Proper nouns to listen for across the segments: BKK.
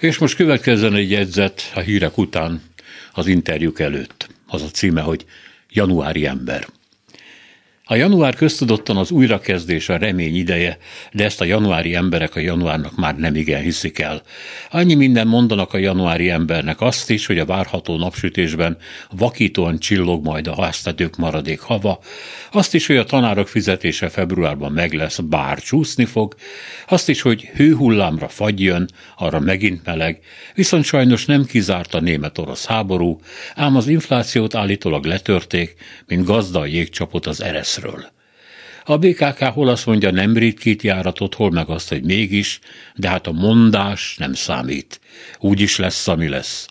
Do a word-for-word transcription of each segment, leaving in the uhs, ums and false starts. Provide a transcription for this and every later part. És most következzen egy jegyzet a hírek után, az interjúk előtt. Az a címe, hogy januári ember. A január köztudottan az újrakezdés, a remény ideje, de ezt a januári emberek a januárnak már nem igen hiszik el. Annyi minden mondanak a januári embernek, azt is, hogy a várható napsütésben vakítóan csillog majd a háztetők maradék hava, azt is, hogy a tanárok fizetése februárban meg lesz, bár csúszni fog, azt is, hogy hőhullámra fagy jön, arra megint meleg, viszont sajnos nem kizárt a német-orosz háború, ám az inflációt állítólag letörték, mint gazda a jégcsapot az ereszre. A bé ká ká hol azt mondja, nem ritkít járatot, hol meg azt, hogy mégis, de hát a mondás nem számít. Úgy is lesz, ami lesz.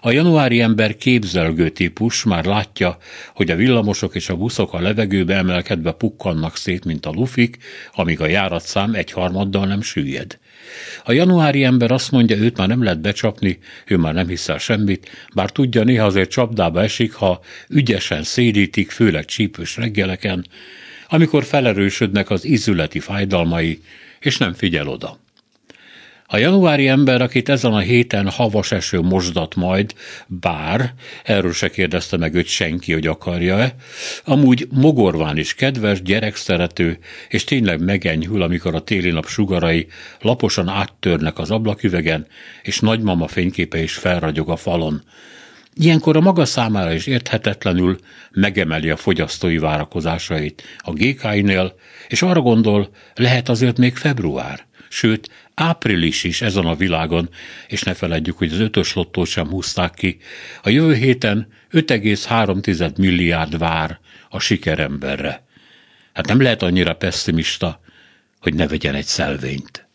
A januári ember képzelgő típus, már látja, hogy a villamosok és a buszok a levegőbe emelkedve pukkannak szét, mint a lufik, amíg a járatszám egyharmaddal nem süllyed. A januári ember azt mondja, őt már nem lehet becsapni, ő már nem hiszel semmit, bár tudja, néha azért csapdába esik, ha ügyesen szédítik, főleg csípős reggeleken, amikor felerősödnek az izületi fájdalmai, és nem figyel oda. A januári ember, akit ezen a héten havas eső mosdat majd, bár erről se kérdezte meg őt senki, hogy akarja-e, amúgy mogorván is kedves, gyerekszerető, és tényleg megenyhül, amikor a téli nap sugarai laposan áttörnek az ablaküvegen, és nagymama fényképe is felragyog a falon. Ilyenkor a maga számára is érthetetlenül megemeli a fogyasztói várakozásait a gé ká-nél, és arra gondol, lehet azért még február, sőt, április is ezen a világon, és ne feledjük, hogy az ötös lottót sem húzták ki, a jövő héten öt egész három milliárd vár a sikeremberre. Hát nem lehet annyira pessimista, hogy ne vegyen egy szelvényt.